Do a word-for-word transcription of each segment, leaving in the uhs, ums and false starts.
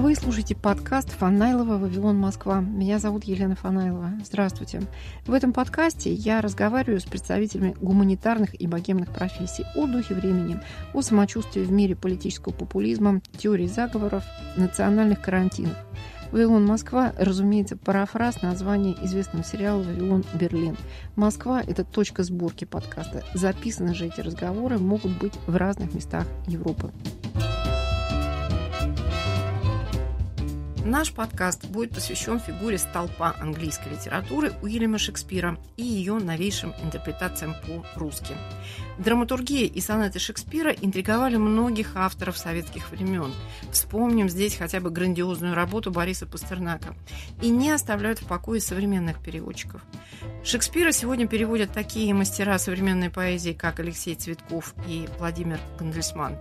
Вы слушаете подкаст «Фанайлова. Вавилон. Москва». Меня зовут Елена Фанайлова. Здравствуйте. В этом подкасте я разговариваю с представителями гуманитарных и богемных профессий о духе времени, о самочувствии в мире политического популизма, теории заговоров, национальных карантинов. «Вавилон. Москва», разумеется, парафраз названия известного сериала «Вавилон. Берлин». Москва – это точка сборки подкаста. Записаны же эти разговоры могут быть в разных местах Европы. Наш подкаст будет посвящен фигуре столпа английской литературы Уильяма Шекспира и ее новейшим интерпретациям по-русски. Драматургия и сонеты Шекспира интриговали многих авторов советских времен. Вспомним здесь хотя бы грандиозную работу Бориса Пастернака. И не оставляют в покое современных переводчиков. Шекспира сегодня переводят такие мастера современной поэзии, как Алексей Цветков и Владимир Гандельсман.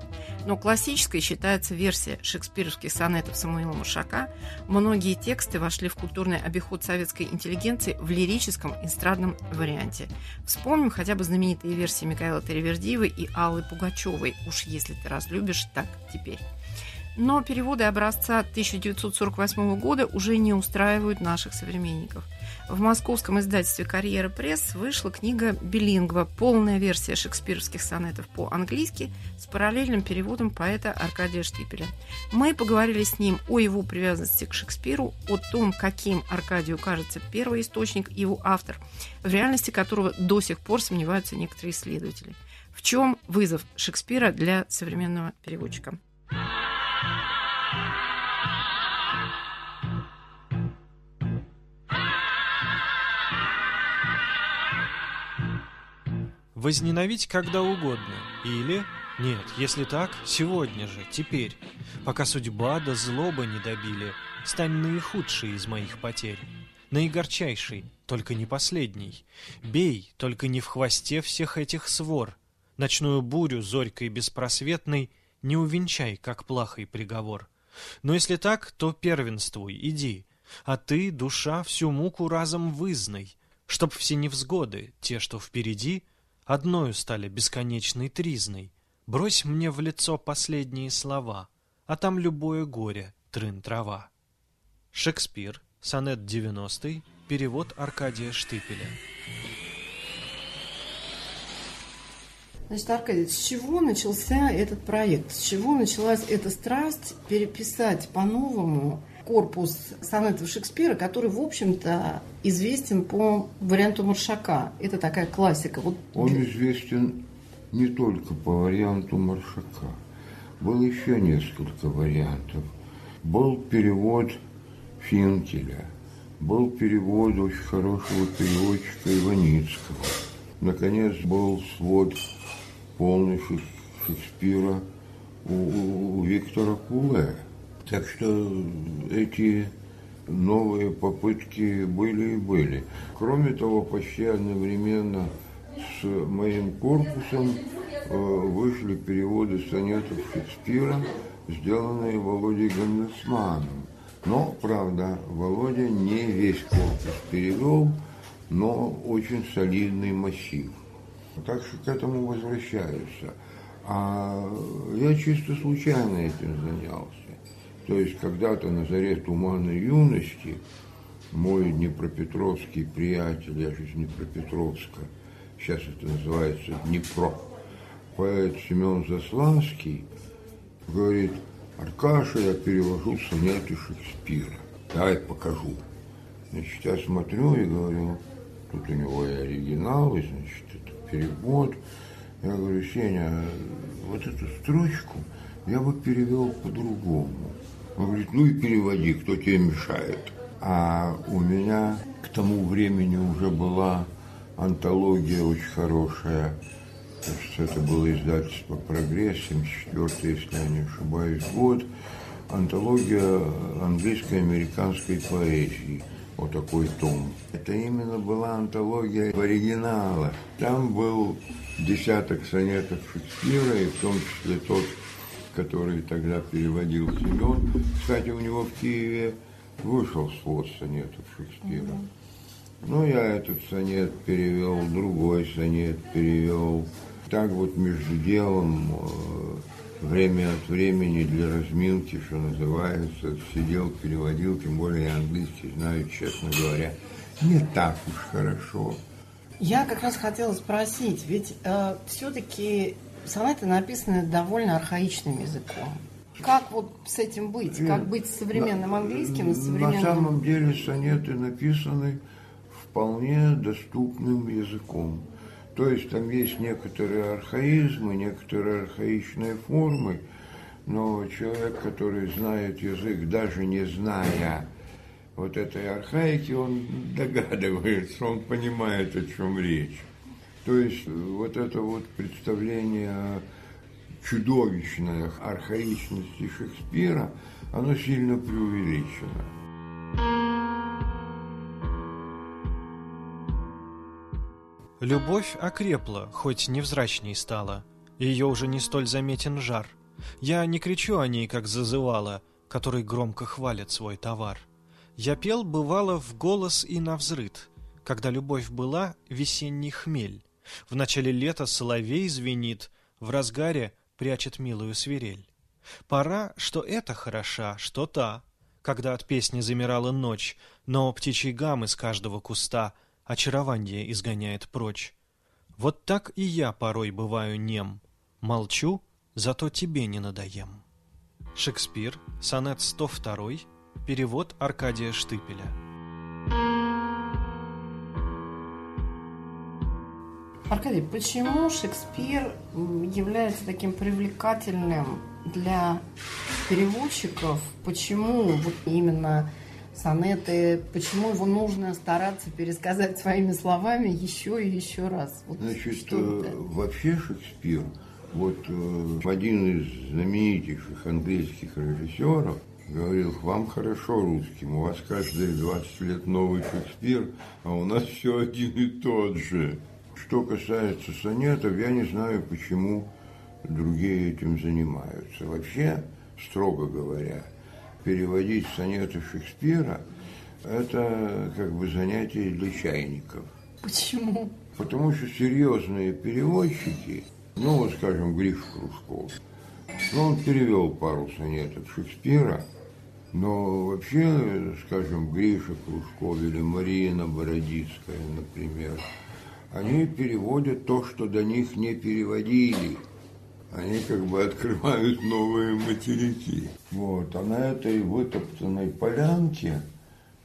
Но классической считается версия шекспировских сонетов Самуила Маршака. Многие тексты вошли в культурный обиход советской интеллигенции в лирическом эстрадном варианте. Вспомним хотя бы знаменитые версии Михаила Таривердиева и Аллы Пугачевой «Уж если ты разлюбишь, так теперь». Но переводы образца тысяча девятьсот сорок восьмого года уже не устраивают наших современников. В московском издательстве «Карьера пресс» вышла книга «Билингва. Полная версия шекспировских сонетов по-английски» с параллельным переводом поэта Аркадия Штыпеля. Мы поговорили с ним о его привязанности к Шекспиру, о том, каким Аркадию кажется первый источник, его автор, в реальности которого до сих пор сомневаются некоторые исследователи. В чем вызов Шекспира для современного переводчика? Возненавидь когда угодно, или нет, если так, сегодня же, теперь, пока судьба до злобы не добили, стань наихудшей из моих потерь, наигорчайшей, только не последней, бей, только не в хвосте всех этих свор, ночную бурю зорькой беспросветной не увенчай, как плахой приговор, но если так, то первенствуй, иди, а ты, душа, всю муку разом вызнай, чтоб все невзгоды, те, что впереди, одною стали бесконечной тризной. Брось мне в лицо последние слова, а там любое горе, трын-трава. Шекспир, сонет девяностый, перевод Аркадия Штыпеля. Значит, Аркадий, с чего начался этот проект? С чего началась эта страсть переписать по-новому корпус сонетов Шекспира, который, в общем-то, известен по варианту Маршака. Это такая классика. Вот... Он известен не только по варианту Маршака. Было еще несколько вариантов. Был перевод Финкеля, был перевод очень хорошего переводчика Иваницкого. Наконец, был свод полный Шекспира у, у Виктора Кулэ. Так что эти новые попытки были и были. Кроме того, почти одновременно с моим корпусом вышли переводы сонетов Шекспира, сделанные Володей Гандельсманом. Но, правда, Володя не весь корпус перевел, но очень солидный массив. Так что к этому возвращаются. А я чисто случайно этим занялся. То есть когда-то на заре туманной юности мой днепропетровский приятель, я же из Днепропетровска, сейчас это называется Днепро, поэт Семен Заславский говорит: «Аркаша, я перевожу сонеты Шекспира, дай покажу». Значит, я смотрю и говорю, тут у него и оригиналы, значит, это перевод. Я говорю: «Сеня, вот эту строчку я бы перевел по-другому». Он говорит: «Ну и переводи, кто тебе мешает». А у меня к тому времени уже была антология очень хорошая. Кажется, это было издательство «Прогресс», семьдесят четвёртый, если я не ошибаюсь, год. Антология английско-американской поэзии. Вот такой том. Это именно была антология оригинала. Там был десяток сонетов Шекспира, и в том числе тот, который тогда переводил Семен. Кстати, у него в Киеве вышел свод сонетов Шекспира. Mm-hmm. Ну, я этот сонет перевел, другой сонет перевел. Так вот между делом время от времени для разминки, что называется, сидел, переводил, тем более я английский знаю, честно говоря, не так уж хорошо. Я как раз хотела спросить, ведь э, все-таки сонеты написаны довольно архаичным языком. Как вот с этим быть? Как Нет, быть с современным на, английским и современным... На самом деле сонеты написаны вполне доступным языком. То есть там есть некоторые архаизмы, некоторые архаичные формы, но человек, который знает язык, даже не зная вот этой архаики, он догадывается, он понимает, о чем речь. То есть вот это вот представление о чудовищной архаичности Шекспира, оно сильно преувеличено. Любовь окрепла, хоть невзрачней стала. Ее уже не столь заметен жар. Я не кричу о ней, как зазывала, который громко хвалит свой товар. Я пел, бывало, в голос и навзрыд, когда любовь была весенний хмель. В начале лета соловей звенит, в разгаре прячет милую свирель. Пора, что эта хороша, что та, когда от песни замирала ночь, но птичий гам из каждого куста очарование изгоняет прочь. Вот так и я порой бываю нем, молчу, зато тебе не надоем. Шекспир, сонет сто второй, перевод Аркадия Штыпеля. Аркадий, почему Шекспир является таким привлекательным для переводчиков? Почему вот именно сонеты, почему его нужно стараться пересказать своими словами еще и еще раз? Вот Значит, вообще Шекспир, вот один из знаменитейших английских режиссеров, говорил: вам хорошо, русским, у вас каждые двадцать лет новый Шекспир, а у нас все один и тот же. Что касается сонетов, я не знаю, почему другие этим занимаются. Вообще, строго говоря, переводить сонеты Шекспира – это как бы занятие для чайников. Почему? Потому что серьезные переводчики, ну вот, скажем, Гриша Кружков, ну, он перевел пару сонетов Шекспира, но вообще, скажем, Гриша Кружков или Марина Бородицкая, например, они переводят то, что до них не переводили. Они как бы открывают новые материки. Вот. А на этой вытоптанной полянке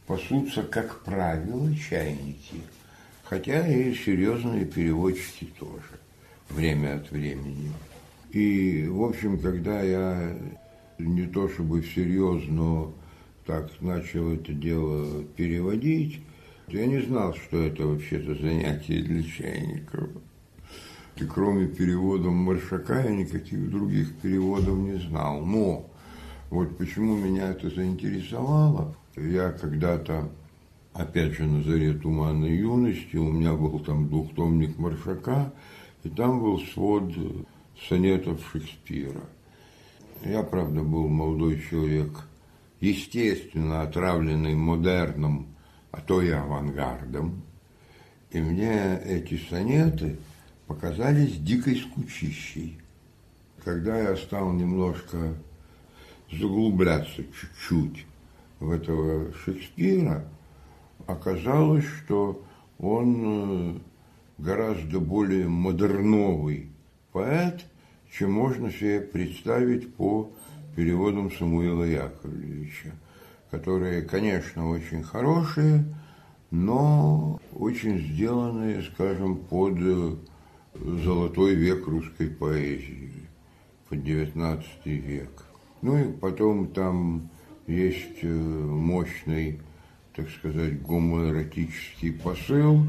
пасутся, как правило, чайники. Хотя и серьезные переводчики тоже время от времени. И, в общем, когда я не то чтобы всерьез, но так начал это дело переводить, я не знал, что это вообще-то занятие для чайников. И кроме перевода Маршака я никаких других переводов не знал. Но вот почему меня это заинтересовало. Я когда-то, опять же, на заре туманной юности, у меня был там двухтомник Маршака, и там был свод сонетов Шекспира. Я, правда, был молодой человек, естественно, отравленный модерном, а то и авангардом. И мне эти сонеты показались дикой скучищей. Когда я стал немножко заглубляться чуть-чуть в этого Шекспира, оказалось, что он гораздо более модерновый поэт, чем можно себе представить по переводам Самуила Яковлевича, которые, конечно, очень хорошие, но очень сделанные, скажем, под золотой век русской поэзии, под девятнадцатый век. Ну и потом там есть мощный, так сказать, гомоэротический посыл,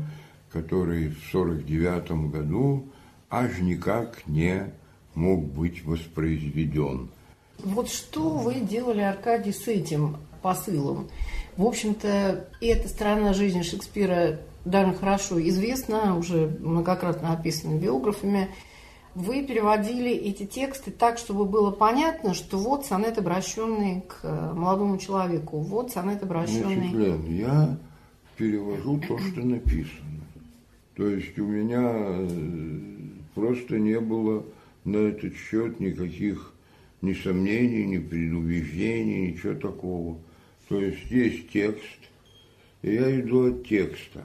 который в сорок девятом году аж никак не мог быть воспроизведен. Вот что вы делали, Аркадий, с этим посылом? В общем-то, эта сторона жизни Шекспира довольно хорошо известна, уже многократно описана биографами. Вы переводили эти тексты так, чтобы было понятно, что вот сонет, обращенный к молодому человеку, вот сонет, обращенный... Значит, Лен, я перевожу то, что написано. То есть у меня просто не было на этот счет никаких ни сомнений, ни предубеждений, ничего такого. То есть есть текст, и я иду от текста.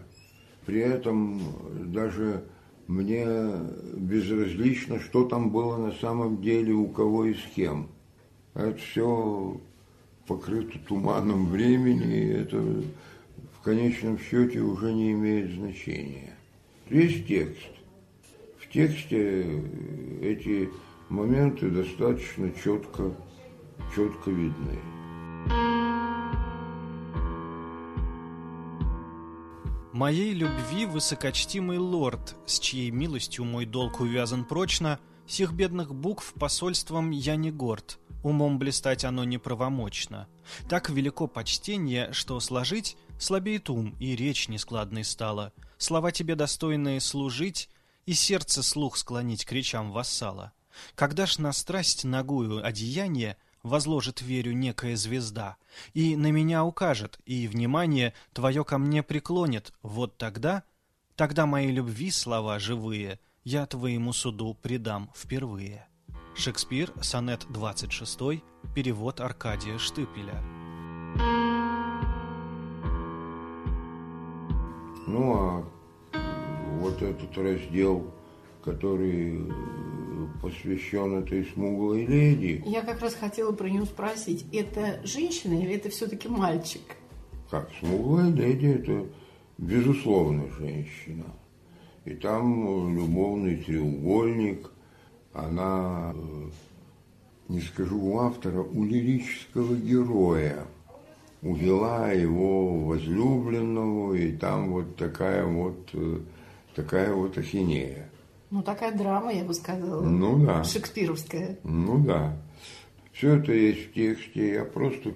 При этом даже мне безразлично, что там было на самом деле, у кого и с кем. Это все покрыто туманом времени, и это в конечном счете уже не имеет значения. Есть текст. В тексте эти моменты достаточно четко, четко видны. «Моей любви высокочтимый лорд, с чьей милостью мой долг увязан прочно, сих бедных букв посольством я не горд, умом блистать оно неправомочно. Так велико почтение, что сложить слабеет ум, и речь нескладной стала. Слова тебе достойные служить, и сердце слух склонить к речам вассала. Когда ж на страсть нагую одеяние возложит, верю, некая звезда, и на меня укажет, и внимание твое ко мне преклонит, вот тогда, тогда моей любви слова живые я твоему суду предам впервые». Шекспир, сонет двадцать шестой, перевод Аркадия Штыпеля. Ну а вот этот раздел, который посвящен этой смуглой леди. Я как раз хотела про нее спросить, это женщина или это все-таки мальчик? Как, смуглая леди — это безусловно женщина. И там любовный треугольник. Она, не скажу у автора, у лирического героя увела его возлюбленного, и там вот такая вот, такая вот ахинея. Ну, такая драма, я бы сказала. Ну да. Шекспировская. Ну да. Все это есть в тексте, я просто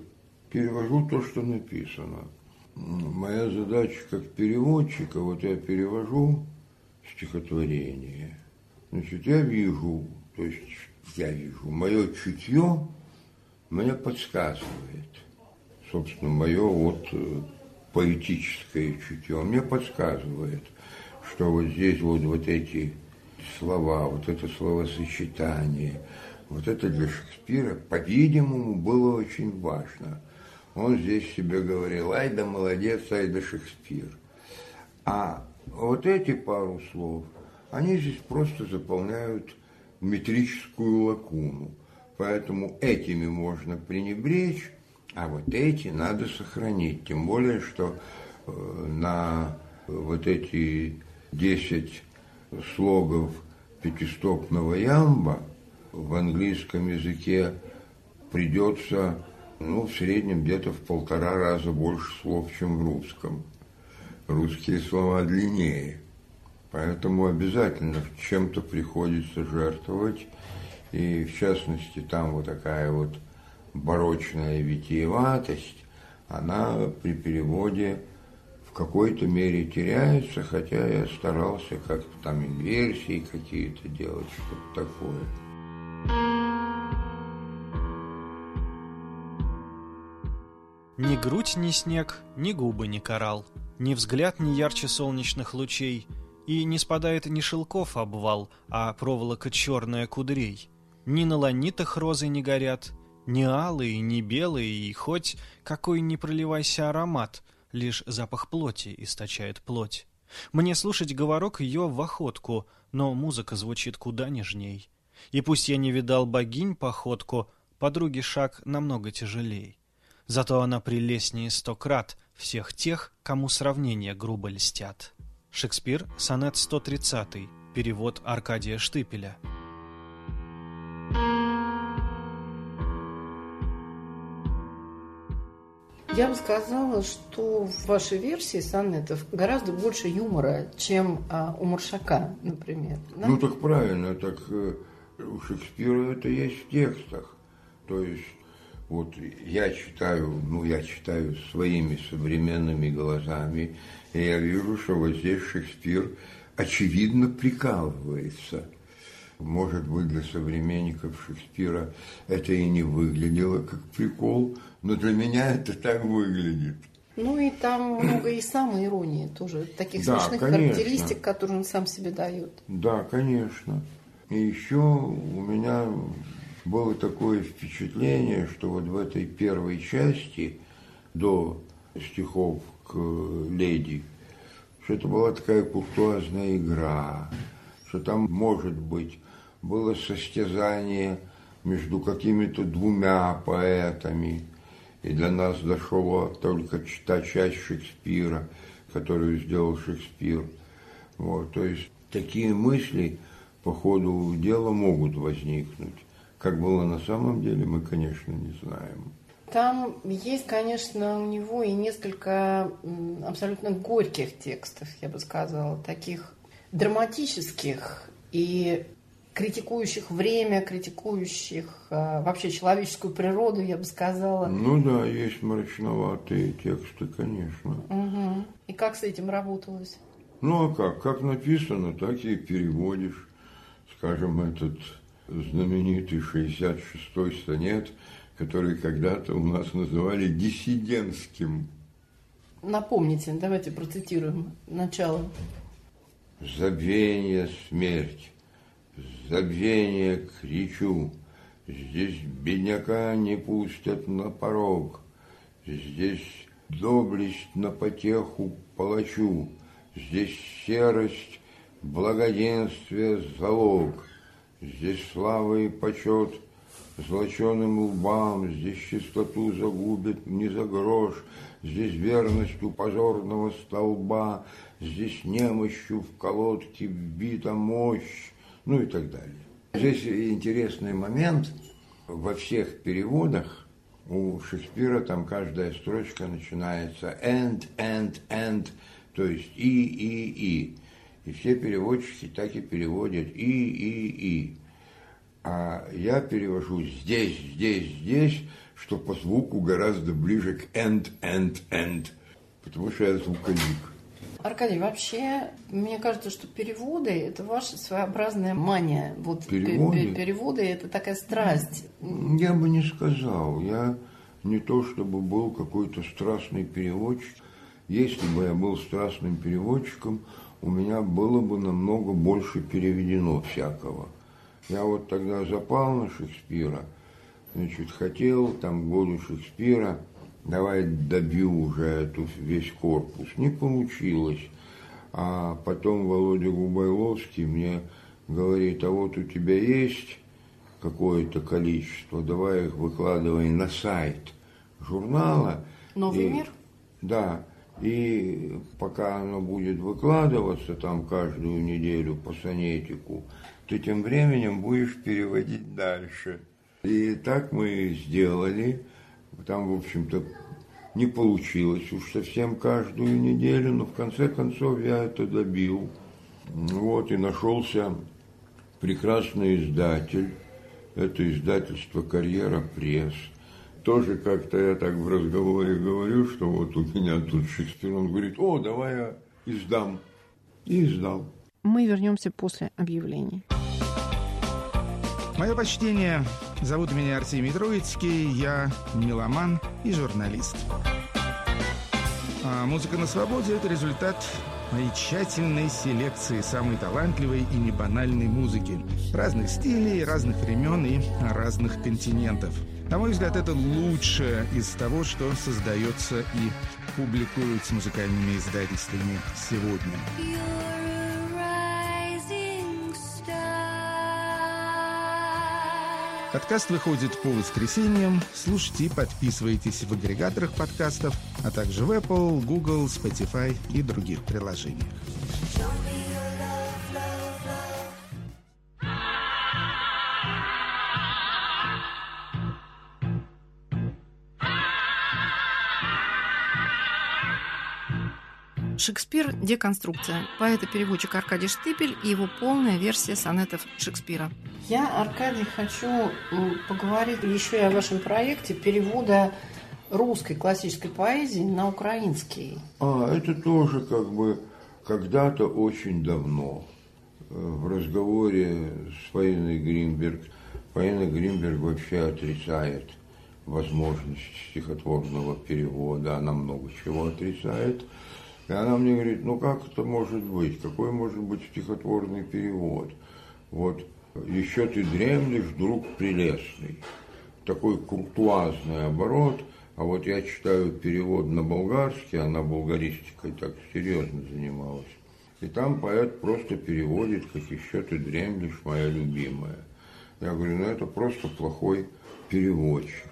перевожу то, что написано. Моя задача как переводчика, вот я перевожу стихотворение. Значит, я вижу, то есть я вижу, мое чутье мне подсказывает, собственно, мое вот поэтическое чутье мне подсказывает, что вот здесь вот, вот эти слова, вот это словосочетание, вот это для Шекспира, по-видимому, было очень важно. Он здесь себе говорил: ай да молодец, ай да Шекспир. А вот эти пару слов, они здесь просто заполняют метрическую лакуну. Поэтому этими можно пренебречь, а вот эти надо сохранить. Тем более, что на вот эти десять слогов пятистопного ямба в английском языке придется, ну, в среднем где-то в полтора раза больше слов, чем в русском. Русские слова длиннее. Поэтому обязательно чем-то приходится жертвовать. И в частности, там вот такая вот барочная витиеватость, она при переводе в какой-то мере теряется, хотя я старался как-то там инверсии какие-то делать, что-то такое. «Ни грудь, ни снег, ни губы, ни коралл, ни взгляд, ни ярче солнечных лучей, и не спадает ни шелков обвал, а проволока черная кудрей. Ни на ланитах розы не горят, ни алые, ни белые, и хоть какой не проливайся аромат, лишь запах плоти источает плоть. Мне слушать говорок ее в охотку, но музыка звучит куда нежней. И пусть я не видал богинь походку, подруги шаг намного тяжелей. Зато она прелестнее сто крат всех тех, кому сравнения грубо льстят». Шекспир, сонет сто тридцатый, перевод Аркадия Штыпеля. Я бы сказала, что в вашей версии сонетов гораздо больше юмора, чем а, у Маршака, например. Да? Ну так правильно, так у Шекспира это есть в текстах. То есть вот я читаю, ну я читаю своими современными глазами, и я вижу, что вот здесь Шекспир очевидно прикалывается. Может быть, для современников Шекспира это и не выглядело как прикол, но для меня это так выглядит. Ну и там много и самоиронии тоже, таких да, смешных конечно. Характеристик, которые он сам себе дает. Да, конечно. И еще у меня было такое впечатление, что вот в этой первой части до стихов к леди, что это была такая куртуазная игра, что там, может быть, было состязание между какими-то двумя поэтами, и до нас дошла только та часть Шекспира, которую сделал Шекспир. Вот, то есть такие мысли по ходу дела могут возникнуть. Как было на самом деле, мы, конечно, не знаем. Там есть, конечно, у него и несколько абсолютно горьких текстов, я бы сказала, таких драматических и критикующих время, критикующих э, вообще человеческую природу, я бы сказала. Ну да, есть мрачноватые тексты, конечно. Угу. И как с этим работалось? Ну а как? Как написано, так и переводишь. Скажем, этот знаменитый шестьдесят шестой сонет, который когда-то у нас называли диссидентским. Напомните, давайте процитируем начало. «Забвение, смерть. Забвение, кричу, здесь бедняка не пустят на порог, здесь доблесть на потеху палачу, здесь серость, благоденствие залог, здесь слава и почет золоченым лбам, здесь чистоту загубит не за грош, здесь верность у позорного столба, здесь немощью в колодке вбита мощь». Ну и так далее. Здесь интересный момент. Во всех переводах у Шекспира там каждая строчка начинается and, and, and, то есть и, и, и. И все переводчики так и переводят и, и, и. А я перевожу здесь, здесь, здесь, что по звуку гораздо ближе к and, and, and, потому что я звуковик. Аркадий, вообще, мне кажется, что переводы – это ваша своеобразная мания. Вот переводы? Переводы – это такая страсть. Я бы не сказал. Я не то чтобы был какой-то страстный переводчик. Если бы я был страстным переводчиком, у меня было бы намного больше переведено всякого. Я вот тогда запал на Шекспира, значит, хотел там году Шекспира, давай добью уже эту весь корпус. Не получилось. А потом Володя Губайловский мне говорит, а вот у тебя есть какое-то количество, давай их выкладывай на сайт журнала. «Новый мир»? Да. И пока оно будет выкладываться там каждую неделю по сонетику, ты тем временем будешь переводить дальше. И так мы сделали. Там, в общем-то, не получилось уж совсем каждую неделю, но в конце концов я это добил. Вот, и нашелся прекрасный издатель. Это издательство «Карьера пресс». Тоже как-то я так в разговоре говорю, что вот у меня тут Шекспир, он говорит, о, давай я издам. И издал. Мы вернемся после объявлений. Мое почтение. Зовут меня Артемий Троицкий, я меломан и журналист. А «Музыка на свободе» — это результат моей тщательной селекции самой талантливой и небанальной музыки. Разных стилей, разных времен и разных континентов. На мой взгляд, это лучшее из того, что создается и публикуется музыкальными издательствами сегодня. Подкаст выходит по воскресеньям. Слушайте и подписывайтесь в агрегаторах подкастов, а также в Apple, Google, Spotify и других приложениях. Шекспир. Деконструкция. Поэт и переводчик Аркадий Штыпель и его полная версия сонетов Шекспира. Я, Аркадий, хочу поговорить еще и о вашем проекте перевода русской классической поэзии на украинский. А, это тоже как бы когда-то очень давно. В разговоре с Фаиной Гримберг. Фаина Гримберг вообще отрицает возможность стихотворного перевода. Она много чего отрицает. И она мне говорит, ну как это может быть? Какой может быть стихотворный перевод? Вот «Еще ты дремлешь, друг прелестный». Такой куртуазный оборот, а вот я читаю перевод на болгарский, она болгаристикой так серьезно занималась. И там поэт просто переводит, как «Еще ты дремлешь, моя любимая». Я говорю, ну это просто плохой переводчик.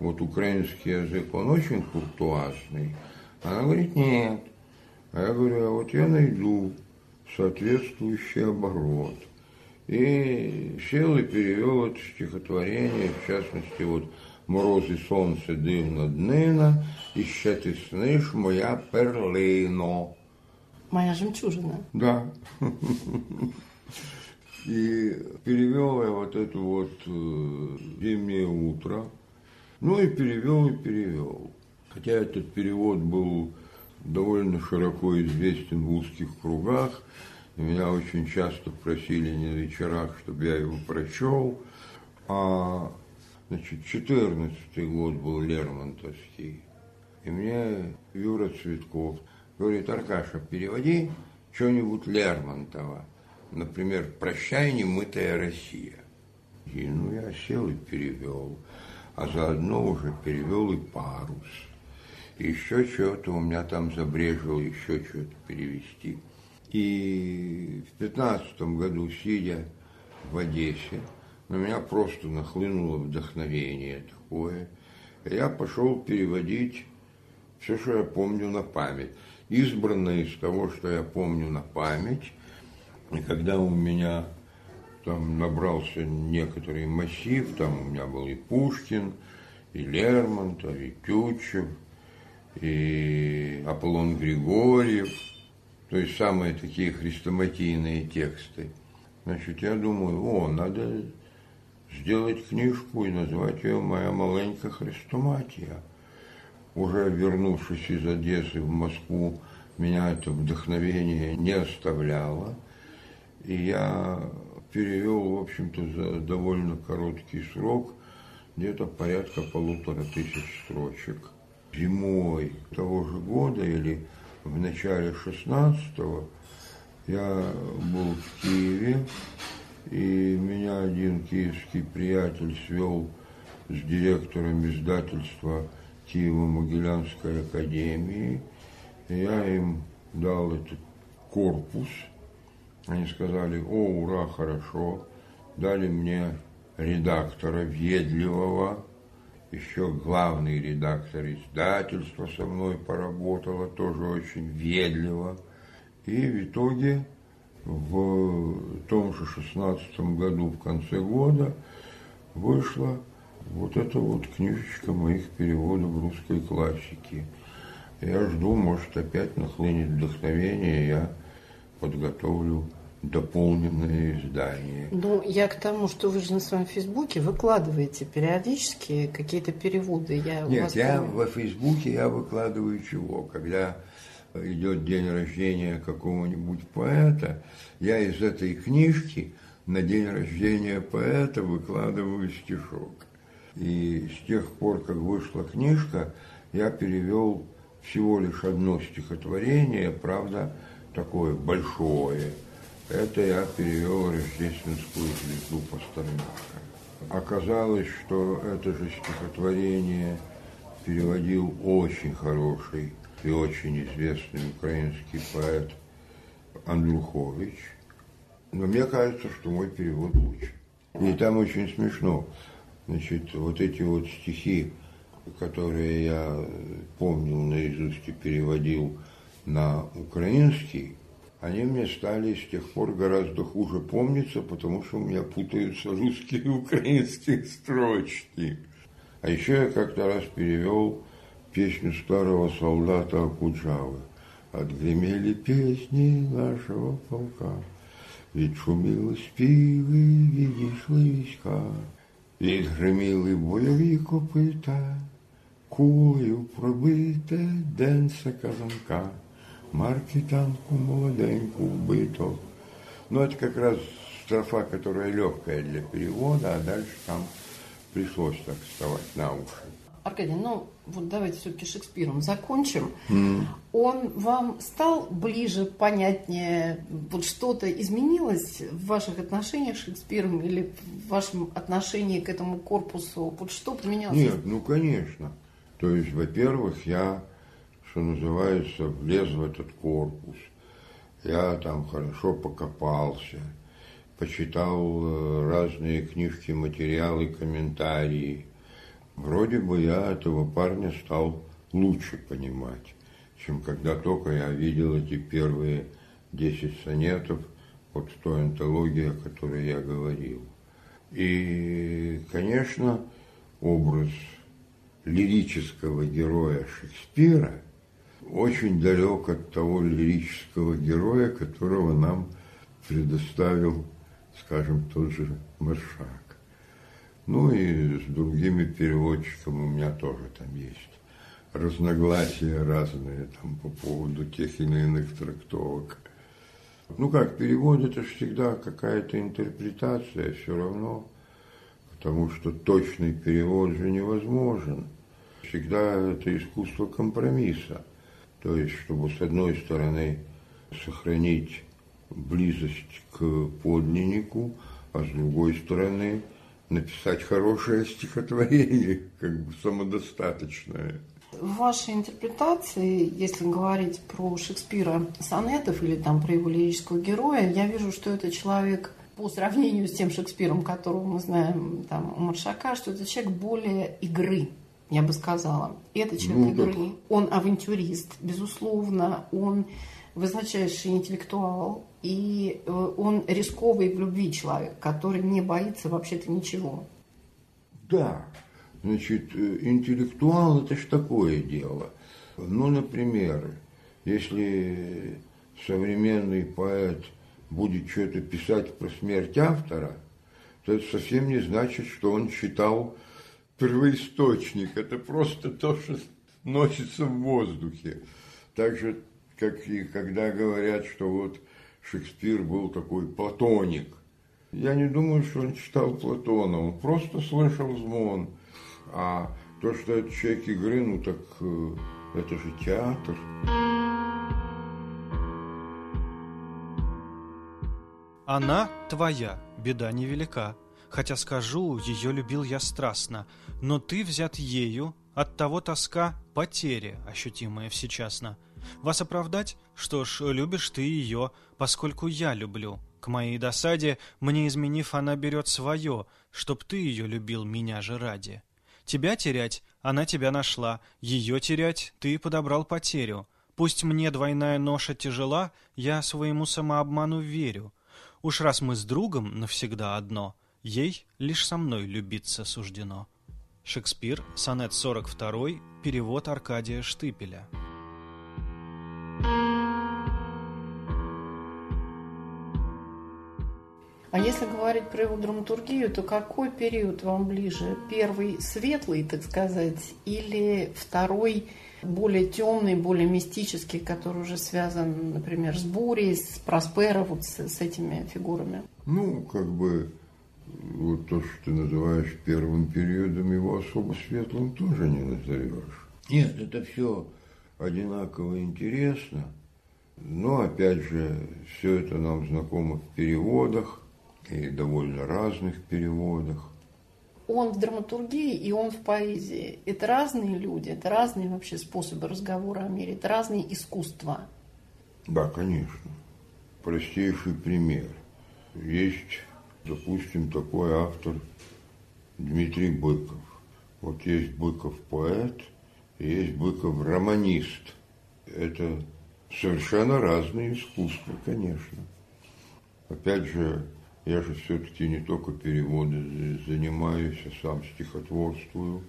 Вот украинский язык, он очень куртуазный. Она говорит, нет. А я говорю, а вот я найду соответствующий оборот. И сел и перевел это стихотворение, в частности, вот «Морози сонце дивно днина, и ще ти сниш моя перлино». Моя жемчужина. Да. И перевел я вот это вот «Зимнее утро». Ну и перевел, и перевел. Хотя этот перевод был довольно широко известен в узких кругах. Меня очень часто просили на вечерах, чтобы я его прочел. А, значит, четырнадцатый год был лермонтовский. И мне Юра Цветков говорит, Аркаша, переводи что-нибудь Лермонтова. Например, «Прощай, немытая Россия». И ну я сел и перевел. А заодно уже перевел и «Парус». И еще что-то у меня там забрежило, еще что-то перевести. И в пятнадцатом году, сидя в Одессе, на меня просто нахлынуло вдохновение такое. Я пошел переводить все, что я помню на память. Избранное из того, что я помню на память. И когда у меня там набрался некоторый массив, там у меня был и Пушкин, и Лермонтов, и Тютчев, и Аполлон Григорьев, то есть самые такие хрестоматийные тексты. Значит, я думаю, о, надо сделать книжку и назвать ее «Моя маленькая хрестоматия». Уже вернувшись из Одессы в Москву, меня это вдохновение не оставляло. И я перевел, в общем-то, за довольно короткий срок, где-то порядка полутора тысяч строчек. Зимой того же года или в начале шестнадцатого я был в Киеве, и меня один киевский приятель свел с директором издательства Киево-Могилянской академии. И я им дал этот корпус. Они сказали, о, ура, хорошо. Дали мне редактора въедливого. Еще главный редактор издательства со мной поработала, тоже очень въедливо. И в итоге в том же шестнадцатом году, в конце года, вышла вот эта вот книжечка моих переводов русской классики. Я жду, может, опять нахлынет вдохновение, я подготовлю дополненное издание. Ну, я к тому, что вы же на своем Фейсбуке выкладываете периодически какие-то переводы. Я Нет, вас... я во Фейсбуке я выкладываю чего? Когда идет день рождения какого-нибудь поэта, я из этой книжки на день рождения поэта выкладываю стишок. И с тех пор, как вышла книжка, я перевел всего лишь одно стихотворение, правда, такое большое. Это я перевел «Рождественскую звезду» Пастернака. Оказалось, что это же стихотворение переводил очень хороший и очень известный украинский поэт Андрухович. Но мне кажется, что мой перевод лучше. И там очень смешно. Значит, вот эти вот стихи, которые я помнил наизусть и переводил на украинский, они мне стали с тех пор гораздо хуже помниться, потому что у меня путаются русские и украинские строчки. А еще я как-то раз перевел песню старого солдата Окуджавы. Отгремели песни нашего полка, ведь шумили співи відійшли війська, відгриміли бойові копита, кулею пробите денце казанка. Марки танку молоденьку вбито. Ну, это как раз строфа, которая легкая для перевода, а дальше там пришлось так вставать на уши. Аркадий, ну вот давайте все-таки Шекспиром закончим. Mm. Он вам стал ближе, понятнее? Вот что-то изменилось в ваших отношениях с Шекспиром или в вашем отношении к этому корпусу? Вот что поменялось? Нет, ну конечно. То есть, во-первых, я, что называется, влез в этот корпус. Я там хорошо покопался, почитал разные книжки, материалы, комментарии. Вроде бы я этого парня стал лучше понимать, чем когда только я видел эти первые десять сонетов, вот той антологии, о которой я говорил. И, конечно, образ лирического героя Шекспира очень далек от того лирического героя, которого нам предоставил, скажем, тот же Маршак. Ну и с другими переводчиками у меня тоже там есть разногласия разные там по поводу тех или иных трактовок. Ну как, перевод это же всегда какая-то интерпретация все равно, потому что точный перевод же невозможен. Всегда это искусство компромисса. То есть, чтобы с одной стороны сохранить близость к подлиннику, а с другой стороны написать хорошее стихотворение, как бы самодостаточное. В вашей интерпретации, если говорить про Шекспира сонетов или там про его лирического героя, я вижу, что это человек, по сравнению с тем Шекспиром, которого мы знаем там, у Маршака, что это человек более игры, я бы сказала. Это человек ну, игры. Он авантюрист, безусловно, он высочайший интеллектуал, и он рисковый в любви человек, который не боится вообще-то ничего. Да, значит, интеллектуал – это ж такое дело. Ну, например, если современный поэт будет что-то писать про смерть автора, то это совсем не значит, что он читал первоисточник. Это просто то, что носится в воздухе. Также как и когда говорят, что вот Шекспир был такой платоник. Я не думаю, что он читал Платона, он просто слышал звон. А то, что это человек игры, ну так это же театр. Она твоя, беда невелика, хотя скажу, ее любил я страстно, но ты взят ею, оттого тоска потери, ощутимая всечасно. Вас оправдать? Что ж, любишь ты ее, поскольку я люблю. К моей досаде, мне изменив, она берет свое, чтоб ты ее любил меня же ради. Тебя терять, она тебя нашла, ее терять, ты подобрал потерю. Пусть мне двойная ноша тяжела, я своему самообману верю. Уж раз мы с другом навсегда одно, ей лишь со мной любиться суждено. Шекспир, сонет сорок два, перевод Аркадия Штыпеля. А если говорить про его драматургию, то какой период вам ближе? Первый светлый, так сказать, или второй более темный, более мистический, который уже связан, например, с Бурей, с Просперо, вот с, с этими фигурами? Ну, как бы, вот то, что ты называешь первым периодом, его особо светлым тоже не назовешь. Нет, это все одинаково интересно, но, опять же, все это нам знакомо в переводах, и довольно разных переводах. Он в драматургии и он в поэзии. Это разные люди, это разные вообще способы разговора о мире, это разные искусства. Да, конечно. Простейший пример. Есть, допустим, такой автор Дмитрий Быков. Вот есть Быков поэт, есть Быков романист. Это совершенно разные искусства, конечно. Опять же, я же все-таки не только переводы занимаюсь, а сам стихотворствую.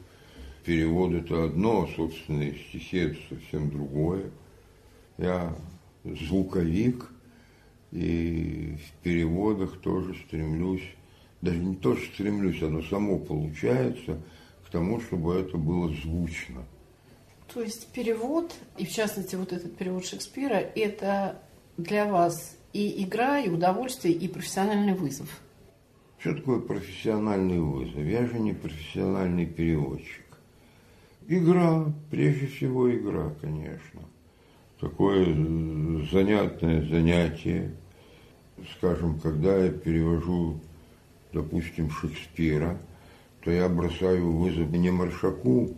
Перевод – это одно, а собственные стихи – это совсем другое. Я звуковик, и в переводах тоже стремлюсь, даже не то, что стремлюсь, оно само получается, к тому, чтобы это было звучно. То есть перевод, и в частности вот этот перевод Шекспира, это для вас и игра, и удовольствие, и профессиональный вызов. Что такое профессиональный вызов? Я же не профессиональный переводчик. Игра, прежде всего игра, конечно. Такое занятное занятие. Скажем, когда я перевожу, допустим, Шекспира, то я бросаю вызов не Маршаку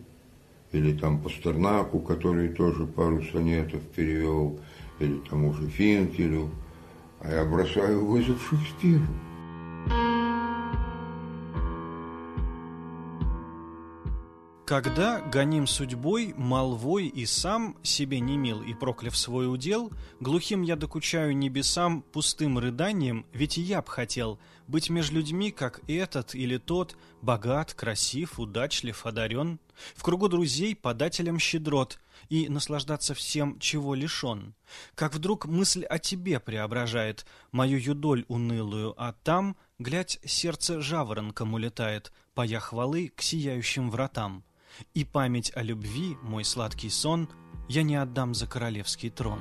или там Пастернаку, который тоже пару сонетов перевел, или тому же Финкелю, а я бросаю вызов Шекспиру. Когда, гоним судьбой, молвой и сам себе не мил и прокляв свой удел, глухим я докучаю небесам пустым рыданием, ведь и я б хотел быть меж людьми, как этот или тот, богат, красив, удачлив, одарен, в кругу друзей подателям щедрот и наслаждаться всем, чего лишен. Как вдруг мысль о тебе преображает мою юдоль унылую, а там, глядь, сердце жаворонком улетает, пая хвалы к сияющим вратам. И память о любви, мой сладкий сон, я не отдам за королевский трон.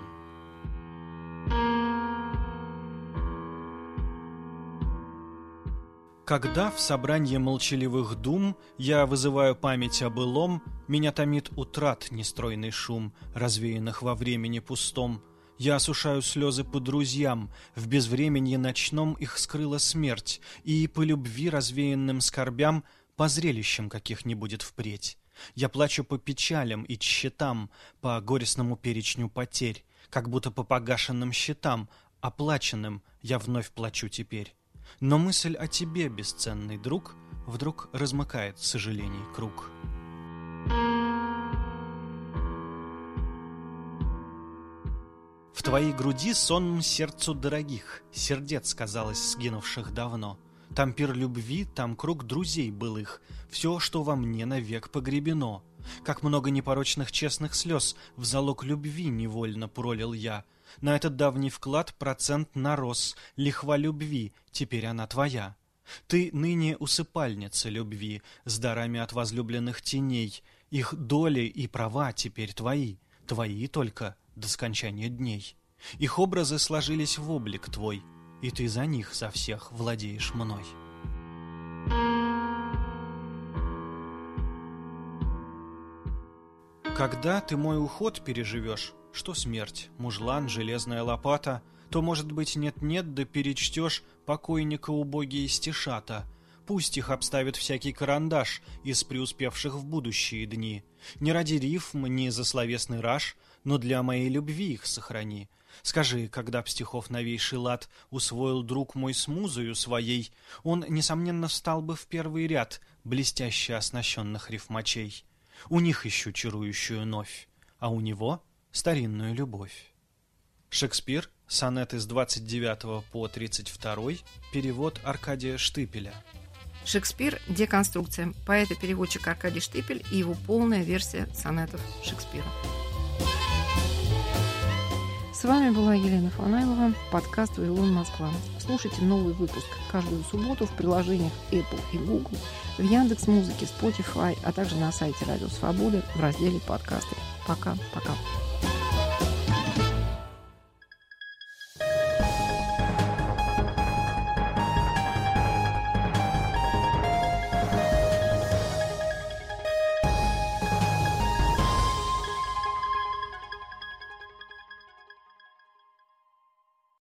Когда в собранье молчаливых дум я вызываю память о былом, меня томит утрат нестройный шум, развеянных во времени пустом. Я осушаю слезы по друзьям, в безвременье ночном их скрыла смерть, и по любви развеянным скорбям по зрелищам, каких не будет впредь. Я плачу по печалям и тщетам, по горестному перечню потерь, как будто по погашенным счетам, оплаченным я вновь плачу теперь. Но мысль о тебе, бесценный друг, вдруг размыкает сожалений круг. В твоей груди сон сердцу дорогих, сердец, казалось, сгинувших давно. Там пир любви, там круг друзей былых, все, что во мне навек погребено. Как много непорочных честных слез в залог любви невольно пролил я. На этот давний вклад процент нарос, лихва любви, теперь она твоя. Ты ныне усыпальница любви, с дарами от возлюбленных теней. Их доли и права теперь твои, твои только до скончания дней. Их образы сложились в облик твой, и ты за них, за всех, владеешь мной. Когда ты мой уход переживешь, что смерть, мужлан, железная лопата, то, может быть, нет-нет, да перечтешь покойника убогие стишата. Пусть их обставит всякий карандаш из преуспевших в будущие дни. Не ради рифм, не за словесный раж, но для моей любви их сохрани. Скажи, когда б стихов новейший лад усвоил друг мой с музою своей, он, несомненно, встал бы в первый ряд блестяще оснащенных рифмачей. У них ищу чарующую новь, а у него старинную любовь. Шекспир, сонеты с двадцать девятого по тридцать второй, перевод Аркадия Штыпеля. Шекспир. Деконструкция. Поэт и переводчик Аркадий Штыпель и его полная версия сонетов Шекспира. С вами была Елена Фанайлова, подкаст «Вавилон. Москва». Слушайте новый выпуск каждую субботу в приложениях Apple и Google, в Яндекс.Музыке, Spotify, а также на сайте Радио Свободы в разделе «Подкасты». Пока-пока.